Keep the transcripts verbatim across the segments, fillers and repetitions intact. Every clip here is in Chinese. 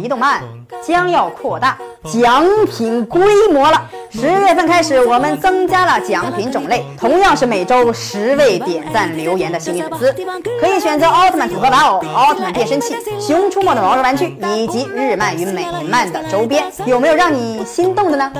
移动漫将要扩大奖品规模了。十月份开始，我们增加了奖品种类，同样是每周十位点赞留言的幸运粉丝，可以选择奥特曼组合玩偶、奥特曼变身器、熊出没的毛绒玩具以及日漫与美漫的周边。有没有让你心动的呢？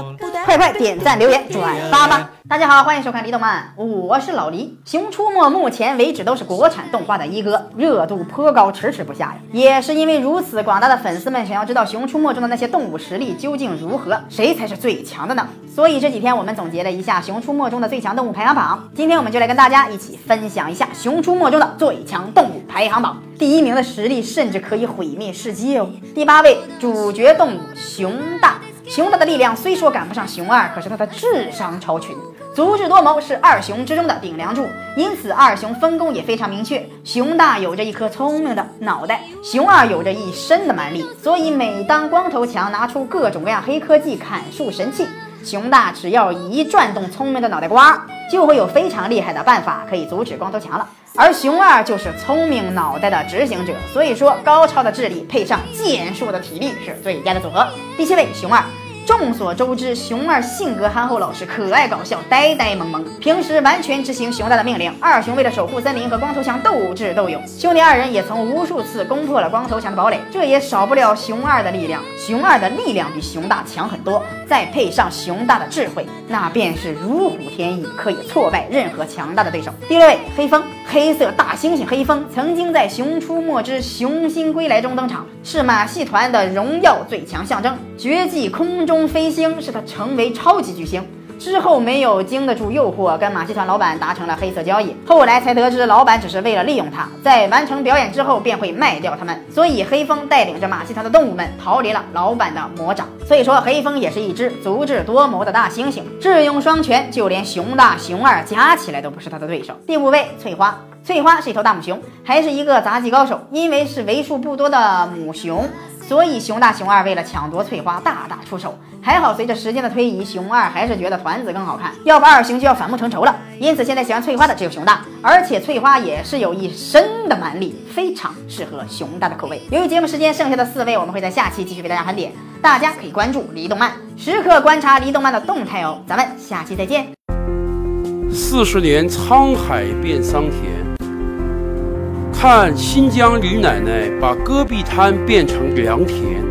快快点赞、留言、转发吧！大家好，欢迎收看《黎动漫》，我是老黎。熊出没目前为止都是国产动画的一哥，热度颇高，迟迟不下呀。也是因为如此，广大的粉丝们想要知道《熊出没》中的那些动物实力究竟如何，谁才是最强的呢？所以这几天我们总结了一下《熊出没》中的最强动物排行榜，今天我们就来跟大家一起分享一下《熊出没》中的最强动物排行榜。第一名的实力甚至可以毁灭世界哦！第八位，主角动物熊大。熊大的力量虽说赶不上熊二，可是他的智商超群，足智多谋是二熊之中的顶梁柱，因此二熊分工也非常明确。熊大有着一颗聪明的脑袋，熊二有着一身的蛮力，所以每当光头强拿出各种各样黑科技砍树神器，熊大只要一转动聪明的脑袋瓜，就会有非常厉害的办法可以阻止光头强了。而熊二就是聪明脑袋的执行者，所以说高超的智力配上健硕的体力是最佳的组合。第七位，熊二。众所周知，熊二性格憨厚老实，可爱搞笑，呆呆萌萌，平时完全执行熊大的命令。二熊为了守护森林，和光头强斗智斗勇，兄弟二人也曾无数次攻破了光头强的堡垒，这也少不了熊二的力量。熊二的力量比熊大强很多，再配上熊大的智慧，那便是如虎添翼，可以挫败任何强大的对手。第六位，黑风。黑色大猩猩黑风曾经在《熊出没之熊星归来》中登场，是马戏团的荣耀最强象征，绝技空中飞星是他成为超级巨星之后没有经得住诱惑，跟马戏团老板达成了黑色交易，后来才得知老板只是为了利用他，在完成表演之后便会卖掉他们，所以黑风带领着马戏团的动物们逃离了老板的魔掌。所以说黑风也是一只足智多谋的大猩猩，智勇双全，就连熊大熊二加起来都不是他的对手。第五位，翠花。翠花是一头大母熊，还是一个杂技高手，因为是为数不多的母熊，所以熊大熊二为了抢夺翠花大打出手，还好随着时间的推移，熊二还是觉得团子更好看，要不二熊就要反目成仇了。因此现在喜欢翠花的只有熊大，而且翠花也是有一身的蛮力，非常适合熊大的口味。由于节目时间，剩下的四位我们会在下期继续为大家盘点，大家可以关注黎动漫，时刻观察黎动漫的动态哦。咱们下期再见。四十年沧海变桑田，看新疆李奶奶把戈壁滩变成良田。